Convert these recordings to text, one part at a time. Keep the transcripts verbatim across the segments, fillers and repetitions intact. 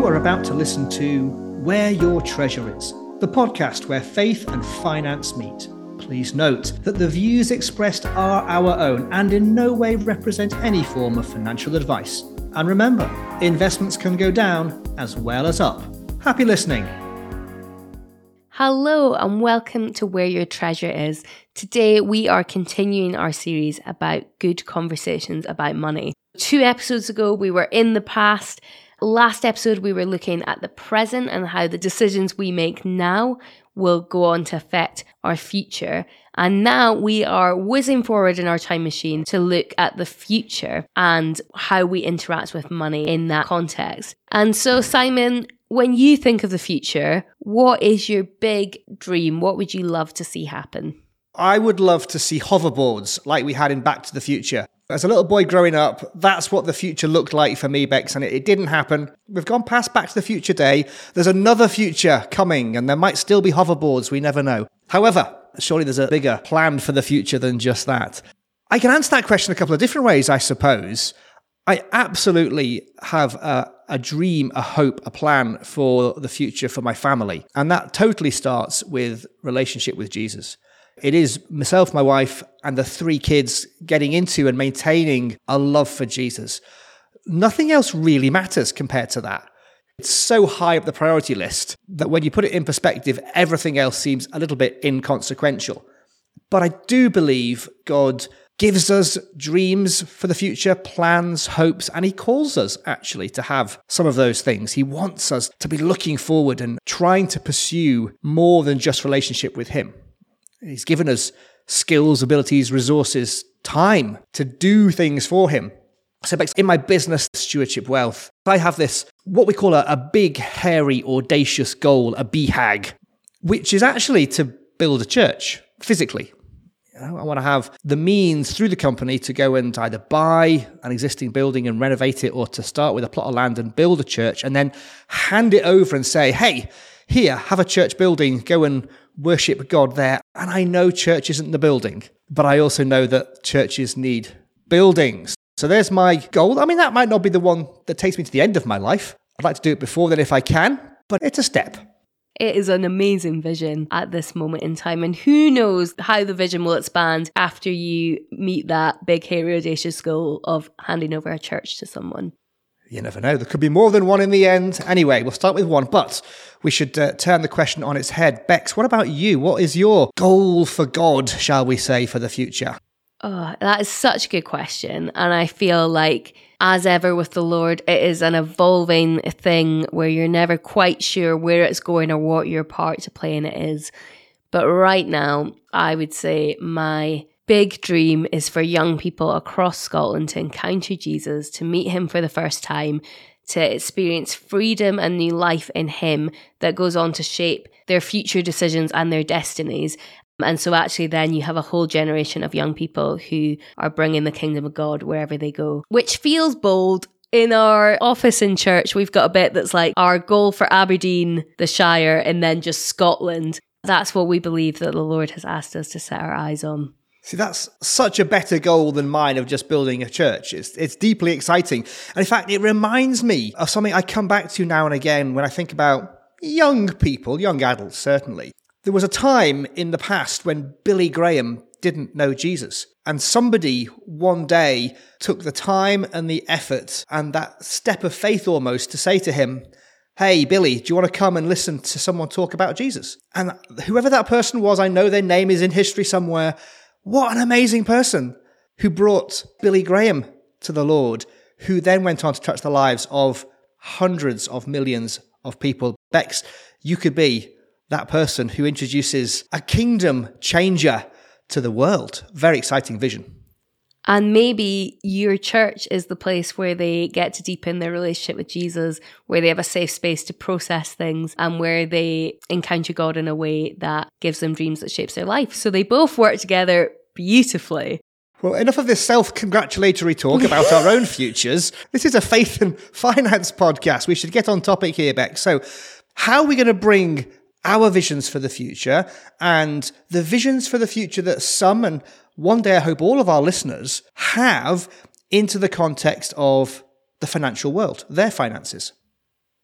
You are about to listen to Where Your Treasure Is, the podcast where faith and finance meet. Please note that the views expressed are our own and in no way represent any form of financial advice. And remember, investments can go down as well as up. Happy listening. Hello and welcome to Where Your Treasure Is. Today we are continuing our series about good conversations about money. Two episodes ago we were in the past. Last episode we were looking at the present and how the decisions we make now will go on to affect our future. And now we are whizzing forward in our time machine to look at the future and how we interact with money in that context. And so Simon, when you think of the future, what is your big dream? What would you love to see happen? I would love to see hoverboards like we had in Back to the Future. As a little boy growing up, that's what the future looked like for me, Bex, and it, it didn't happen. We've gone past Back to the Future Day. There's another future coming, and there might still be hoverboards. We never know. However, surely there's a bigger plan for the future than just that. I can answer that question a couple of different ways, I suppose. I absolutely have a, a dream, a hope, a plan for the future for my family. And that totally starts with relationship with Jesus. It is myself, my wife, and the three kids getting into and maintaining a love for Jesus. Nothing else really matters compared to that. It's so high up the priority list that when you put it in perspective, everything else seems a little bit inconsequential. But I do believe God gives us dreams for the future, plans, hopes, and he calls us actually to have some of those things. He wants us to be looking forward and trying to pursue more than just relationship with him. He's given us skills, abilities, resources, time to do things for him. So in my business, Stewardship Wealth, I have this, what we call a, a big, hairy, audacious goal, a B H A G, which is actually to build a church physically. I want to have the means through the company to go and either buy an existing building and renovate it, or to start with a plot of land and build a church and then hand it over and say, hey, here, have a church building, go and worship God there. And I know church isn't the building, but I also know that churches need buildings. So there's my goal. I mean, that might not be the one that takes me to the end of my life. I'd like to do it before then if I can, but it's a step. It is an amazing vision at this moment in time. And who knows how the vision will expand after you meet that big, hairy, audacious goal of handing over a church to someone. You never know. There could be more than one in the end. Anyway, we'll start with one, but we should uh, turn the question on its head. Bex, what about you? What is your goal for God, shall we say, for the future? Oh, that is such a good question. And I feel like, as ever with the Lord, it is an evolving thing where you're never quite sure where it's going or what your part to play in it is. But right now, I would say my big dream is for young people across Scotland to encounter Jesus, to meet him for the first time, to experience freedom and new life in him that goes on to shape their future decisions and their destinies. And so actually then you have a whole generation of young people who are bringing the kingdom of God wherever they go, which feels bold. In our office in church, we've got a bit that's like our goal for Aberdeen, the Shire, and then just Scotland. That's what we believe that the Lord has asked us to set our eyes on. See, that's such a better goal than mine of just building a church. It's it's deeply exciting. And in fact, it reminds me of something I come back to now and again when I think about young people, young adults, certainly. There was a time in the past when Billy Graham didn't know Jesus. And somebody one day took the time and the effort and that step of faith almost to say to him, hey, Billy, do you want to come and listen to someone talk about Jesus? And whoever that person was, I know their name is in history somewhere. What an amazing person who brought Billy Graham to the Lord, who then went on to touch the lives of hundreds of millions of people. Bex, you could be that person who introduces a kingdom changer to the world. Very exciting vision. And maybe your church is the place where they get to deepen their relationship with Jesus, where they have a safe space to process things and where they encounter God in a way that gives them dreams that shapes their life. So they both work together beautifully. Well, enough of this self-congratulatory talk about our own futures. This is a faith and finance podcast. We should get on topic here, Beck. So how are we going to bring our visions for the future and the visions for the future that some and one day I hope all of our listeners have into the context of the financial world, their finances?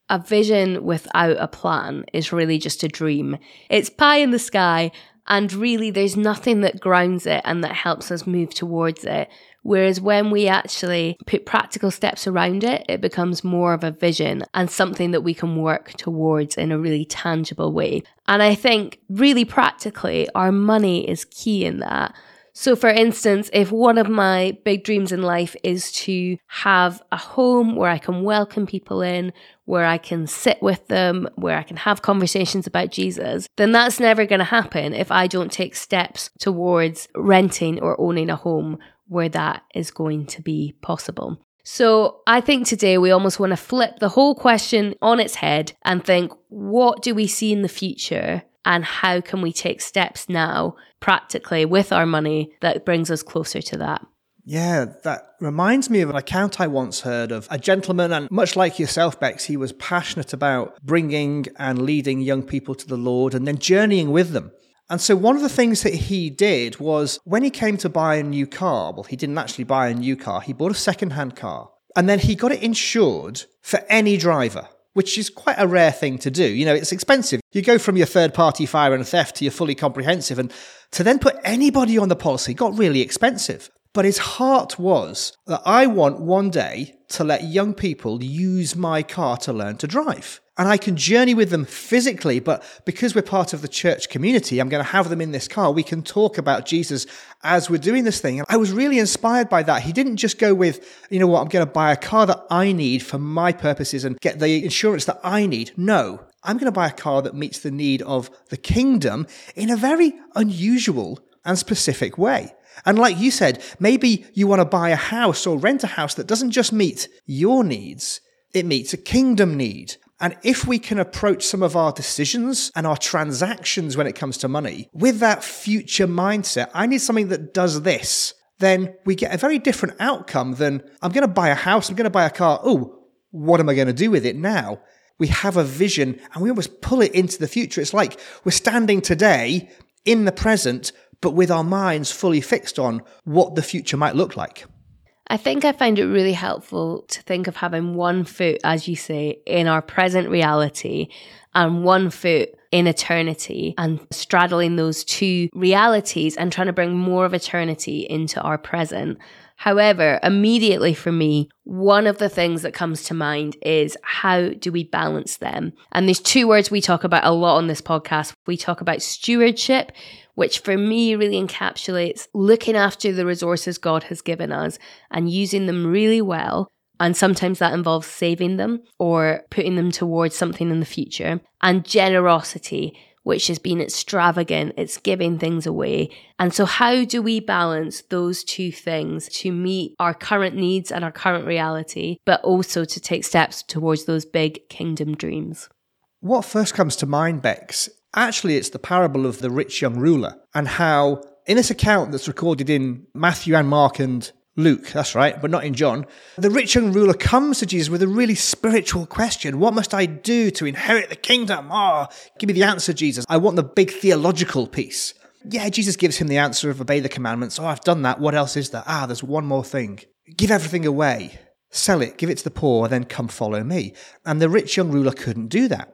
A vision without a plan is really just a dream. It's pie in the sky, and really there's nothing that grounds it and that helps us move towards it. Whereas when we actually put practical steps around it, it becomes more of a vision and something that we can work towards in a really tangible way. And I think really practically, our money is key in that. So for instance, if one of my big dreams in life is to have a home where I can welcome people in, where I can sit with them, where I can have conversations about Jesus, then that's never going to happen if I don't take steps towards renting or owning a home where that is going to be possible. So I think today we almost want to flip the whole question on its head and think, what do we see in the future? And how can we take steps now, practically, with our money that brings us closer to that? Yeah, that reminds me of an account I once heard of a gentleman, and much like yourself, Bex, he was passionate about bringing and leading young people to the Lord and then journeying with them. And so one of the things that he did was when he came to buy a new car, well, he didn't actually buy a new car, he bought a second-hand car, and then he got it insured for any driver, which is quite a rare thing to do. You know, it's expensive. You go from your third-party fire and theft to your fully comprehensive, and to then put anybody on the policy got really expensive. But his heart was that I want one day to let young people use my car to learn to drive. And I can journey with them physically, but because we're part of the church community, I'm going to have them in this car. We can talk about Jesus as we're doing this thing. And I was really inspired by that. He didn't just go with, you know what, I'm going to buy a car that I need for my purposes and get the insurance that I need. No, I'm going to buy a car that meets the need of the kingdom in a very unusual and specific way. And like you said, maybe you want to buy a house or rent a house that doesn't just meet your needs, it meets a kingdom need. And if we can approach some of our decisions and our transactions when it comes to money with that future mindset, I need something that does this, then we get a very different outcome than I'm going to buy a house, I'm going to buy a car. Oh, what am I going to do with it now? We have a vision and we almost pull it into the future. It's like we're standing today in the present, but with our minds fully fixed on what the future might look like. I think I find it really helpful to think of having one foot, as you say, in our present reality and one foot in eternity, and straddling those two realities and trying to bring more of eternity into our present. However, immediately for me, one of the things that comes to mind is how do we balance them? And there's two words we talk about a lot on this podcast. We talk about stewardship, which for me really encapsulates looking after the resources God has given us and using them really well. And sometimes that involves saving them or putting them towards something in the future. And generosity, which has been extravagant, it's giving things away. And so how do we balance those two things to meet our current needs and our current reality, but also to take steps towards those big kingdom dreams? What first comes to mind, Bex, actually it's the parable of the rich young ruler, and how in this account that's recorded in Matthew and Mark and Luke, that's right, but not in John, the rich young ruler comes to Jesus with a really spiritual question. What must I do to inherit the kingdom? Ah, oh, give me the answer, Jesus. I want the big theological piece. Yeah, Jesus gives him the answer of obey the commandments. Oh, I've done that. What else is there? Ah, there's one more thing. Give everything away. Sell it. Give it to the poor. Then come follow me. And the rich young ruler couldn't do that.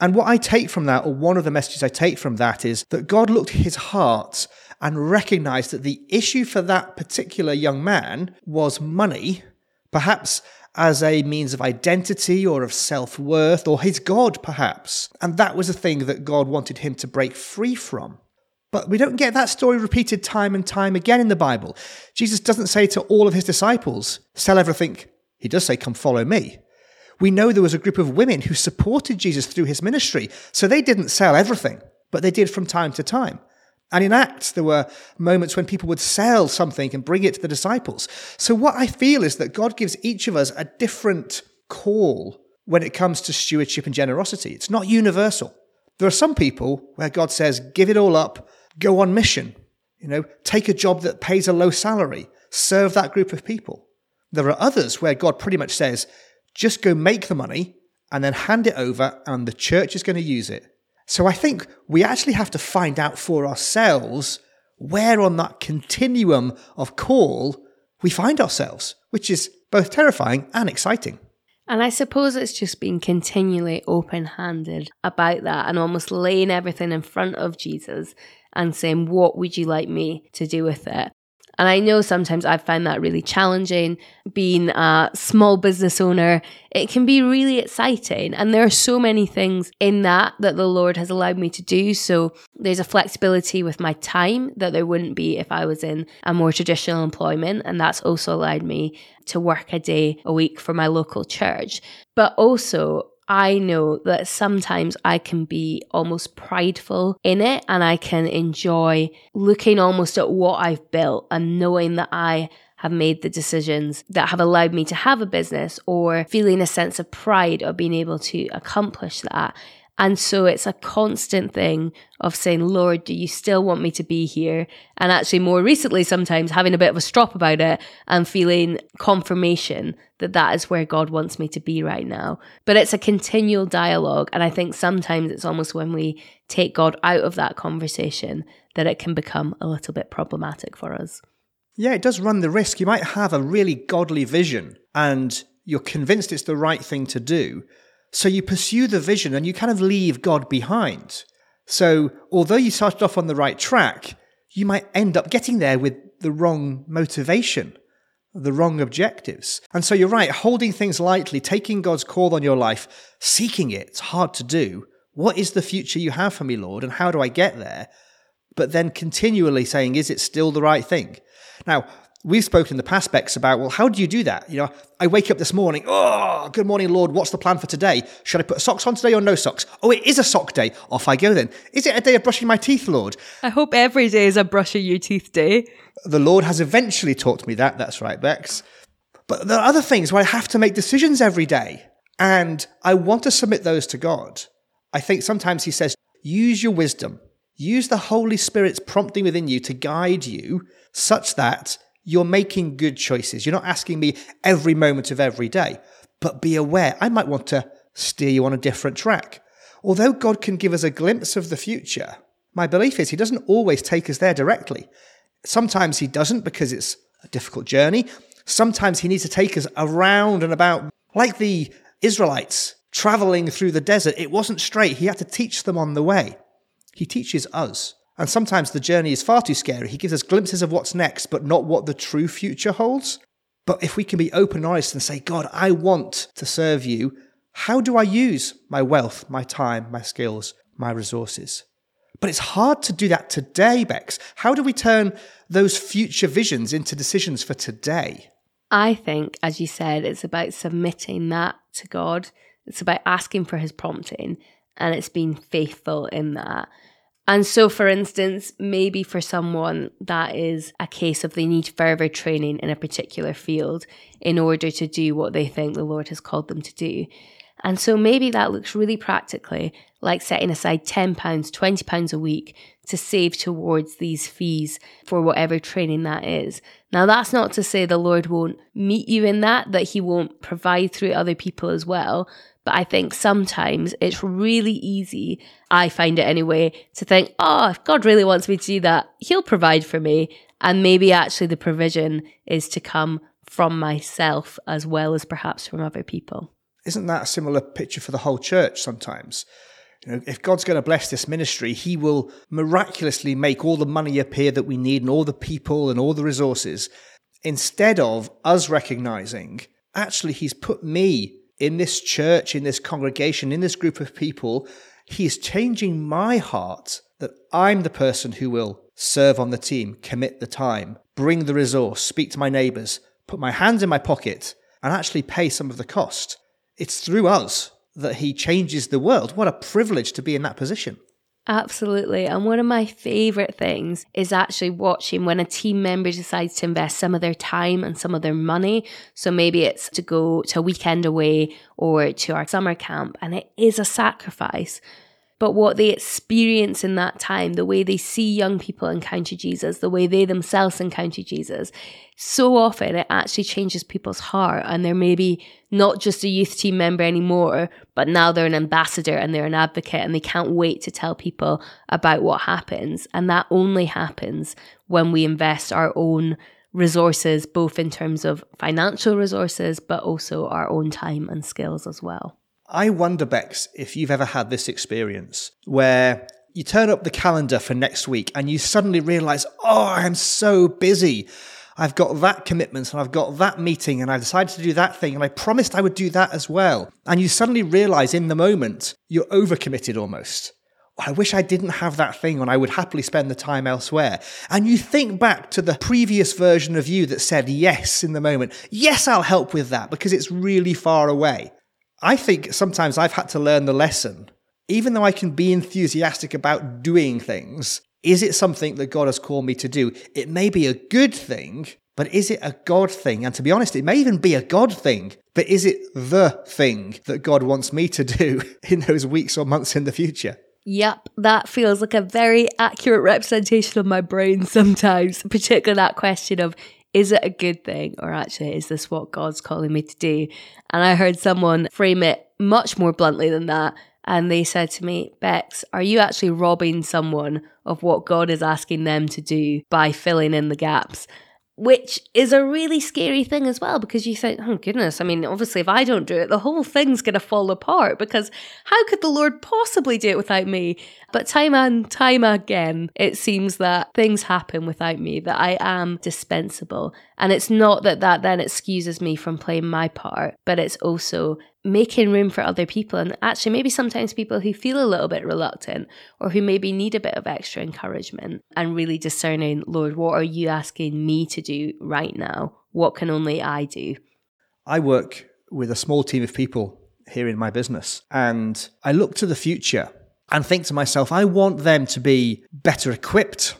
And what I take from that, or one of the messages I take from that, is that God looked at his heart and recognized that the issue for that particular young man was money, perhaps as a means of identity or of self-worth or his God, perhaps. And that was a thing that God wanted him to break free from. But we don't get that story repeated time and time again in the Bible. Jesus doesn't say to all of his disciples, sell everything. He does say, come follow me. We know there was a group of women who supported Jesus through his ministry, so they didn't sell everything, but they did from time to time. And in Acts, there were moments when people would sell something and bring it to the disciples. So what I feel is that God gives each of us a different call when it comes to stewardship and generosity. It's not universal. There are some people where God says, give it all up, go on mission, you know, take a job that pays a low salary, serve that group of people. There are others where God pretty much says, just go make the money and then hand it over and the church is going to use it. So I think we actually have to find out for ourselves where on that continuum of call we find ourselves, which is both terrifying and exciting. And I suppose it's just being continually open-handed about that and almost laying everything in front of Jesus and saying, what would you like me to do with it? And I know sometimes I find that really challenging. Being a small business owner, it can be really exciting. And there are so many things in that that the Lord has allowed me to do. So there's a flexibility with my time that there wouldn't be if I was in a more traditional employment. And that's also allowed me to work a day a week for my local church. But also, I know that sometimes I can be almost prideful in it, and I can enjoy looking almost at what I've built and knowing that I have made the decisions that have allowed me to have a business, or feeling a sense of pride of being able to accomplish that. And so it's a constant thing of saying, Lord, do you still want me to be here? And actually more recently, sometimes having a bit of a strop about it and feeling confirmation that that is where God wants me to be right now. But it's a continual dialogue. And I think sometimes it's almost when we take God out of that conversation that it can become a little bit problematic for us. Yeah, it does run the risk. You might have a really godly vision and you're convinced it's the right thing to do. So you pursue the vision and you kind of leave God behind. So although you started off on the right track, you might end up getting there with the wrong motivation, the wrong objectives. And so you're right, holding things lightly, taking God's call on your life, seeking it, it's hard to do. What is the future you have for me, Lord, and how do I get there? But then continually saying, is it still the right thing? Now, we've spoken in the past, Bex, about, well, how do you do that? You know, I wake up this morning, oh, good morning, Lord, what's the plan for today? Should I put socks on today or no socks? Oh, it is a sock day. Off I go then. Is it a day of brushing my teeth, Lord? I hope every day is a brushing your teeth day. The Lord has eventually taught me that. That's right, Bex. But there are other things where I have to make decisions every day, and I want to submit those to God. I think sometimes he says, use your wisdom. Use the Holy Spirit's prompting within you to guide you such that you're making good choices. You're not asking me every moment of every day, but be aware, I might want to steer you on a different track. Although God can give us a glimpse of the future, my belief is he doesn't always take us there directly. Sometimes he doesn't because it's a difficult journey. Sometimes he needs to take us around and about, like the Israelites traveling through the desert. It wasn't straight. He had to teach them on the way. He teaches us. And sometimes the journey is far too scary. He gives us glimpses of what's next, but not what the true future holds. But if we can be open and honest and say, God, I want to serve you. How do I use my wealth, my time, my skills, my resources? But it's hard to do that today, Bex. How do we turn those future visions into decisions for today? I think, as you said, it's about submitting that to God. It's about asking for his prompting, and it's being faithful in that. And so, for instance, maybe for someone that is a case of they need further training in a particular field in order to do what they think the Lord has called them to do. And so maybe that looks really practically like setting aside ten pounds, twenty pounds a week to save towards these fees for whatever training that is. Now, that's not to say the Lord won't meet you in that, that he won't provide through other people as well. But I think sometimes it's really easy, I find it anyway, to think, oh, if God really wants me to do that, he'll provide for me. And maybe actually the provision is to come from myself as well as perhaps from other people. Isn't that a similar picture for the whole church sometimes? You know, if God's going to bless this ministry, he will miraculously make all the money appear that we need and all the people and all the resources, instead of us recognizing, actually, he's put me in this church, in this congregation, in this group of people. He is changing my heart that I'm the person who will serve on the team, commit the time, bring the resource, speak to my neighbours, put my hands in my pocket, and actually pay some of the cost. It's through us that he changes the world. What a privilege to be in that position. Absolutely. And one of my favourite things is actually watching when a team member decides to invest some of their time and some of their money. So maybe it's to go to a weekend away or to our summer camp, and it is a sacrifice. But what they experience in that time, the way they see young people encounter Jesus, the way they themselves encounter Jesus, so often it actually changes people's heart. And they're maybe not just a youth team member anymore, but now they're an ambassador and they're an advocate, and they can't wait to tell people about what happens. And that only happens when we invest our own resources, both in terms of financial resources, but also our own time and skills as well. I wonder, Bex, if you've ever had this experience where you turn up the calendar for next week and you suddenly realize, oh, I'm so busy. I've got that commitment and I've got that meeting and I've decided to do that thing and I promised I would do that as well. And you suddenly realize in the moment you're overcommitted almost. I wish I didn't have that thing and I would happily spend the time elsewhere. And you think back to the previous version of you that said yes in the moment. Yes, I'll help with that because it's really far away. I think sometimes I've had to learn the lesson. Even though I can be enthusiastic about doing things, is it something that God has called me to do? It may be a good thing, but is it a God thing? And to be honest, it may even be a God thing, but is it the thing that God wants me to do in those weeks or months in the future? Yep, that feels like a very accurate representation of my brain sometimes, particularly that question of, is it a good thing? Or actually, is this what God's calling me to do? And I heard someone frame it much more bluntly than that. And they said to me, Bex, are you actually robbing someone of what God is asking them to do by filling in the gaps? Which is a really scary thing as well, because you think, oh goodness, I mean, obviously if I don't do it, the whole thing's going to fall apart, because how could the Lord possibly do it without me? But time and time again, it seems that things happen without me, that I am dispensable. And it's not that that then excuses me from playing my part, but it's also making room for other people. And actually maybe sometimes people who feel a little bit reluctant or who maybe need a bit of extra encouragement, and really discerning, Lord, what are you asking me to do right now? What can only I do? I work with a small team of people here in my business, and I look to the future and think to myself, I want them to be better equipped,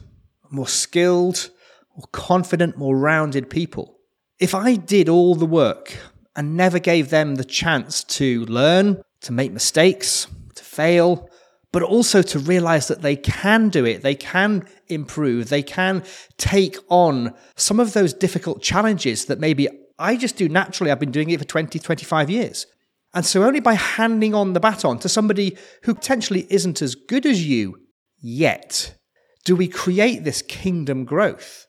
more skilled, more confident, more rounded people. If I did all the work and never gave them the chance to learn, to make mistakes, to fail, but also to realize that they can do it, they can improve, they can take on some of those difficult challenges that maybe I just do naturally. I've been doing it for twenty, twenty-five years. And so only by handing on the baton to somebody who potentially isn't as good as you yet, do we create this kingdom growth.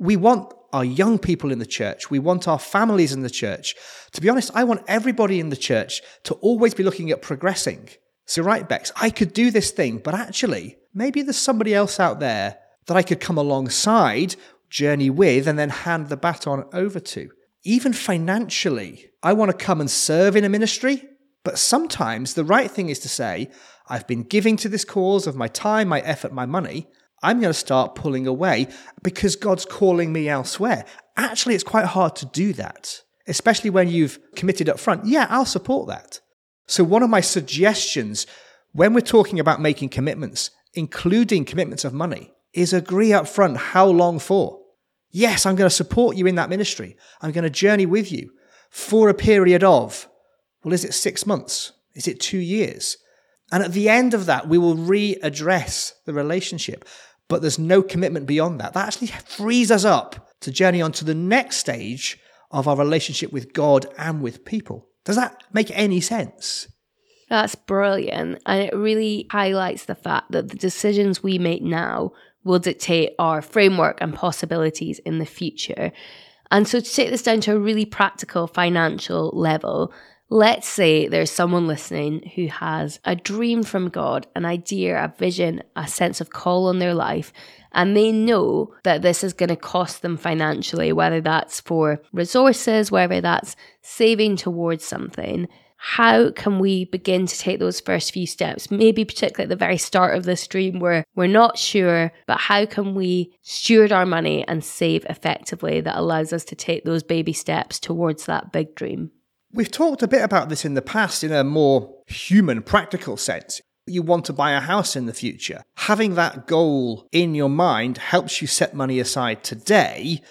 We want our young people in the church. We want our families in the church. To be honest, I want everybody in the church to always be looking at progressing. So right, Bex, I could do this thing, but actually, maybe there's somebody else out there that I could come alongside, journey with, and then hand the baton over to. Even financially, I want to come and serve in a ministry, but sometimes the right thing is to say, I've been giving to this cause of my time, my effort, my money. I'm going to start pulling away because God's calling me elsewhere. Actually, it's quite hard to do that, especially when you've committed up front. Yeah, I'll support that. So one of my suggestions when we're talking about making commitments, including commitments of money, is agree up front how long for. Yes, I'm going to support you in that ministry. I'm going to journey with you for a period of, well, is it six months? Is it two years? And at the end of that, we will readdress the relationship. But there's no commitment beyond that. That actually frees us up to journey on to the next stage of our relationship with God and with people. Does that make any sense? That's brilliant. And it really highlights the fact that the decisions we make now will dictate our framework and possibilities in the future. And so to take this down to a really practical financial level, let's say there's someone listening who has a dream from God, an idea, a vision, a sense of call on their life, and they know that this is going to cost them financially, whether that's for resources, whether that's saving towards something. How can we begin to take those first few steps, maybe particularly at the very start of this dream where we're not sure, but how can we steward our money and save effectively that allows us to take those baby steps towards that big dream? We've talked a bit about this in the past in a more human, practical sense. You want to buy a house in the future. Having that goal in your mind helps you set money aside today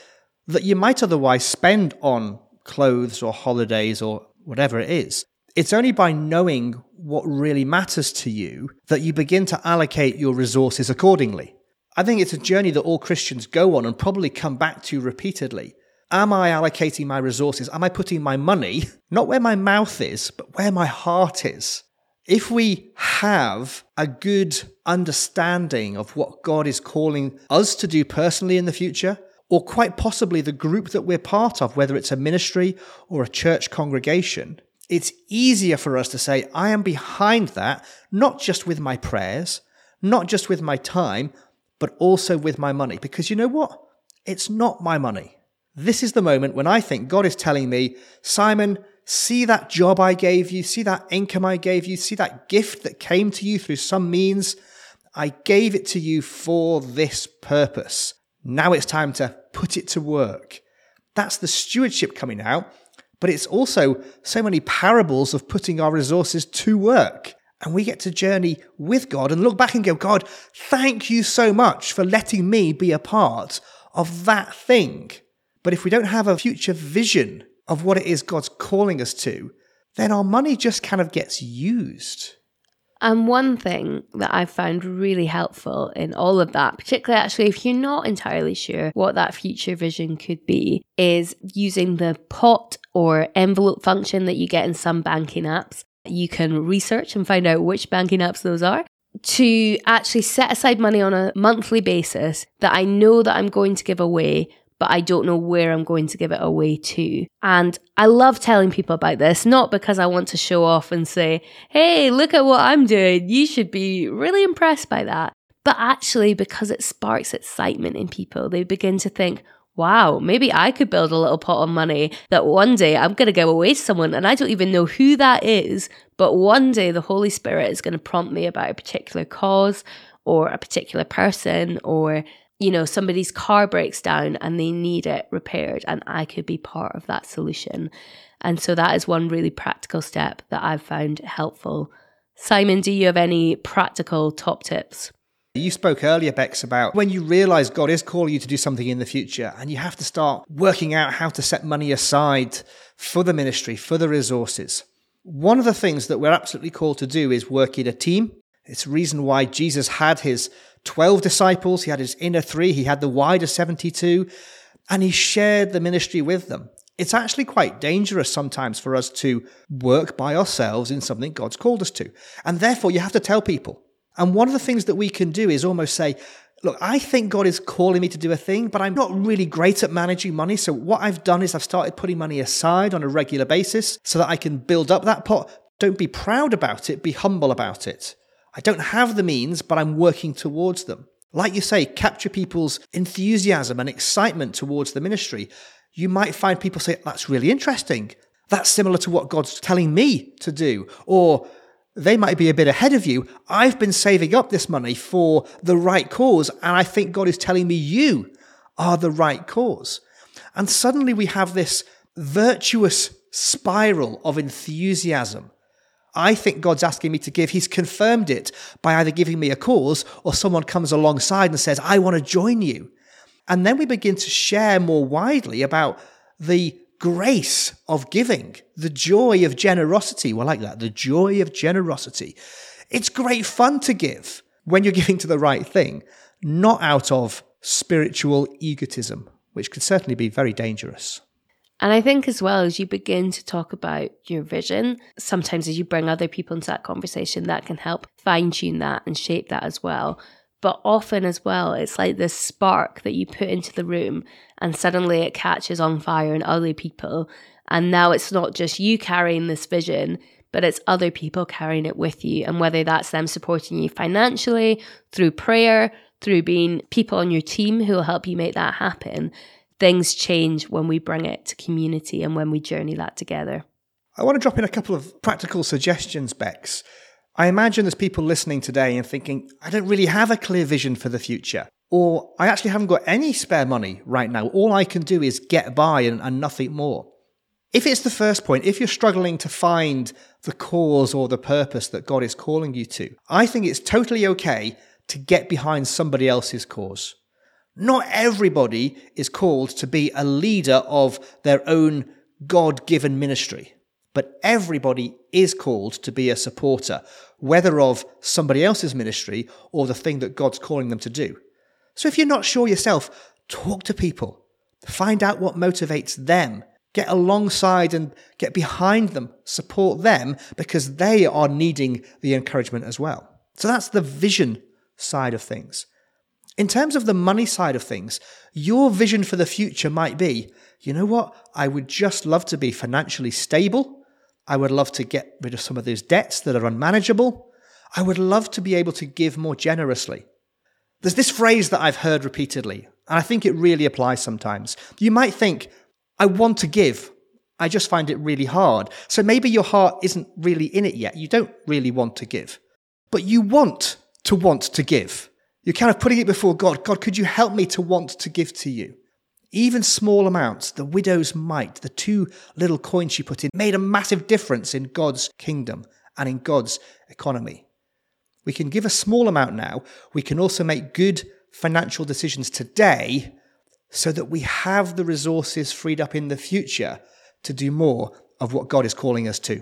that you might otherwise spend on clothes or holidays or whatever it is. It's only by knowing what really matters to you that you begin to allocate your resources accordingly. I think it's a journey that all Christians go on and probably come back to repeatedly. Am I allocating my resources? Am I putting my money, not where my mouth is, but where my heart is? If we have a good understanding of what God is calling us to do personally in the future, or quite possibly the group that we're part of, whether it's a ministry or a church congregation, it's easier for us to say, I am behind that, not just with my prayers, not just with my time, but also with my money. Because you know what? It's not my money. This is the moment when I think God is telling me, Simon, see that job I gave you, see that income I gave you, see that gift that came to you through some means. I gave it to you for this purpose. Now it's time to put it to work. That's the stewardship coming out, but it's also so many parables of putting our resources to work. And we get to journey with God and look back and go, God, thank you so much for letting me be a part of that thing. But if we don't have a future vision of what it is God's calling us to, then our money just kind of gets used. And one thing that I found really helpful in all of that, particularly actually if you're not entirely sure what that future vision could be, is using the pot or envelope function that you get in some banking apps. You can research and find out which banking apps those are, to actually set aside money on a monthly basis that I know that I'm going to give away, but I don't know where I'm going to give it away to. And I love telling people about this, not because I want to show off and say, hey, look at what I'm doing. You should be really impressed by that. But actually, because it sparks excitement in people, they begin to think, wow, maybe I could build a little pot of money that one day I'm going to give away to someone and I don't even know who that is. But one day the Holy Spirit is going to prompt me about a particular cause or a particular person, or, you know, somebody's car breaks down and they need it repaired and I could be part of that solution. And so that is one really practical step that I've found helpful. Simon, do you have any practical top tips? You spoke earlier, Bex, about when you realise God is calling you to do something in the future and you have to start working out how to set money aside for the ministry, for the resources. One of the things that we're absolutely called to do is work in a team. It's the reason why Jesus had his twelve disciples, he had his inner three, he had the wider seventy-two, and he shared the ministry with them. It's actually quite dangerous sometimes for us to work by ourselves in something God's called us to. And therefore, you have to tell people. And one of the things that we can do is almost say, look, I think God is calling me to do a thing, but I'm not really great at managing money. So what I've done is I've started putting money aside on a regular basis so that I can build up that pot. Don't be proud about it, be humble about it. I don't have the means, but I'm working towards them. Like you say, capture people's enthusiasm and excitement towards the ministry. You might find people say, that's really interesting. That's similar to what God's telling me to do. Or they might be a bit ahead of you. I've been saving up this money for the right cause, and I think God is telling me you are the right cause. And suddenly we have this virtuous spiral of enthusiasm. I think God's asking me to give. He's confirmed it by either giving me a cause or someone comes alongside and says, I want to join you. And then we begin to share more widely about the grace of giving, the joy of generosity. Well, I like that, the joy of generosity. It's great fun to give when you're giving to the right thing, not out of spiritual egotism, which can certainly be very dangerous. And I think as well, as you begin to talk about your vision, sometimes as you bring other people into that conversation, that can help fine-tune that and shape that as well. But often as well, it's like this spark that you put into the room and suddenly it catches on fire in other people. And now it's not just you carrying this vision, but it's other people carrying it with you. And whether that's them supporting you financially, through prayer, through being people on your team who will help you make that happen, things change when we bring it to community and when we journey that together. I want to drop in a couple of practical suggestions, Bex. I imagine there's people listening today and thinking, I don't really have a clear vision for the future, or I actually haven't got any spare money right now. All I can do is get by and, and nothing more. If it's the first point, if you're struggling to find the cause or the purpose that God is calling you to, I think it's totally okay to get behind somebody else's cause. Not everybody is called to be a leader of their own God-given ministry. But everybody is called to be a supporter, whether of somebody else's ministry or the thing that God's calling them to do. So if you're not sure yourself, talk to people. Find out what motivates them. Get alongside and get behind them. Support them because they are needing the encouragement as well. So that's the vision side of things. In terms of the money side of things, your vision for the future might be, you know what, I would just love to be financially stable. I would love to get rid of some of those debts that are unmanageable. I would love to be able to give more generously. There's this phrase that I've heard repeatedly, and I think it really applies sometimes. You might think, I want to give. I just find it really hard. So maybe your heart isn't really in it yet. You don't really want to give, but you want to want to give. You're kind of putting it before God. God, could you help me to want to give to you? Even small amounts, the widow's mite, the two little coins she put in, made a massive difference in God's kingdom and in God's economy. We can give a small amount now. We can also make good financial decisions today so that we have the resources freed up in the future to do more of what God is calling us to.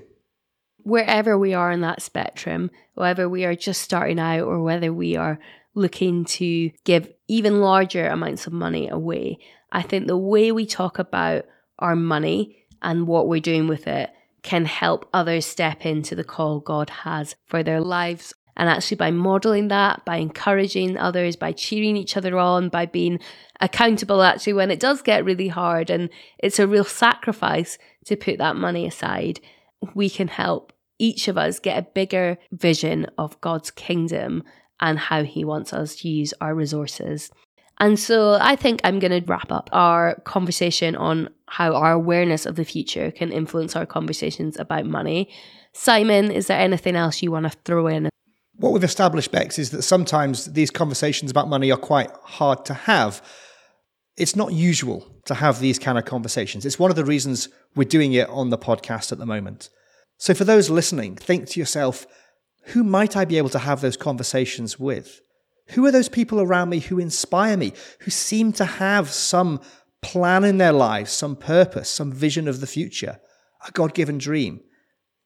Wherever we are in that spectrum, whether we are just starting out or whether we are looking to give even larger amounts of money away, I think the way we talk about our money and what we're doing with it can help others step into the call God has for their lives. And actually by modeling that, by encouraging others, by cheering each other on, by being accountable actually when it does get really hard and it's a real sacrifice to put that money aside, we can help each of us get a bigger vision of God's kingdom and how he wants us to use our resources. And so I think I'm going to wrap up our conversation on how our awareness of the future can influence our conversations about money. Simon, is there anything else you want to throw in? What we've established, Bex, is that sometimes these conversations about money are quite hard to have. It's not usual to have these kind of conversations. It's one of the reasons we're doing it on the podcast at the moment. So for those listening, think to yourself, who might I be able to have those conversations with? Who are those people around me who inspire me, who seem to have some plan in their lives, some purpose, some vision of the future, a God-given dream?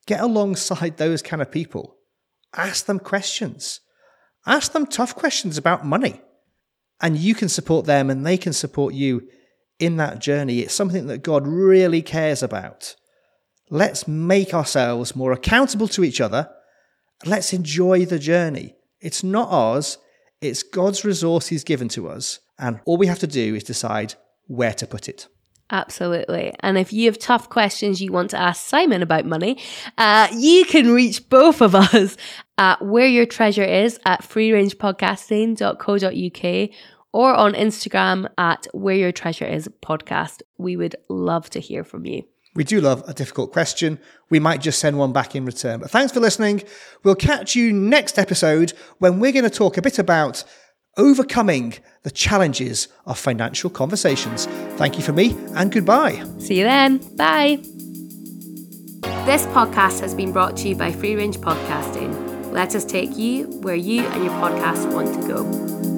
Get alongside those kind of people. Ask them questions. Ask them tough questions about money. And you can support them and they can support you in that journey. It's something that God really cares about. Let's make ourselves more accountable to each other. Let's enjoy the journey. It's not ours. It's God's resources given to us. And all we have to do is decide where to put it. Absolutely. And if you have tough questions you want to ask Simon about money, uh, you can reach both of us at Where Your Treasure Is at free range podcasting dot co dot uk or on Instagram at Where Your Treasure Is podcast. We would love to hear from you. We do love a difficult question. We might just send one back in return. But thanks for listening. We'll catch you next episode when we're going to talk a bit about overcoming the challenges of financial conversations. Thank you for me and goodbye. See you then. Bye. This podcast has been brought to you by Free Range Podcasting. Let us take you where you and your podcast want to go.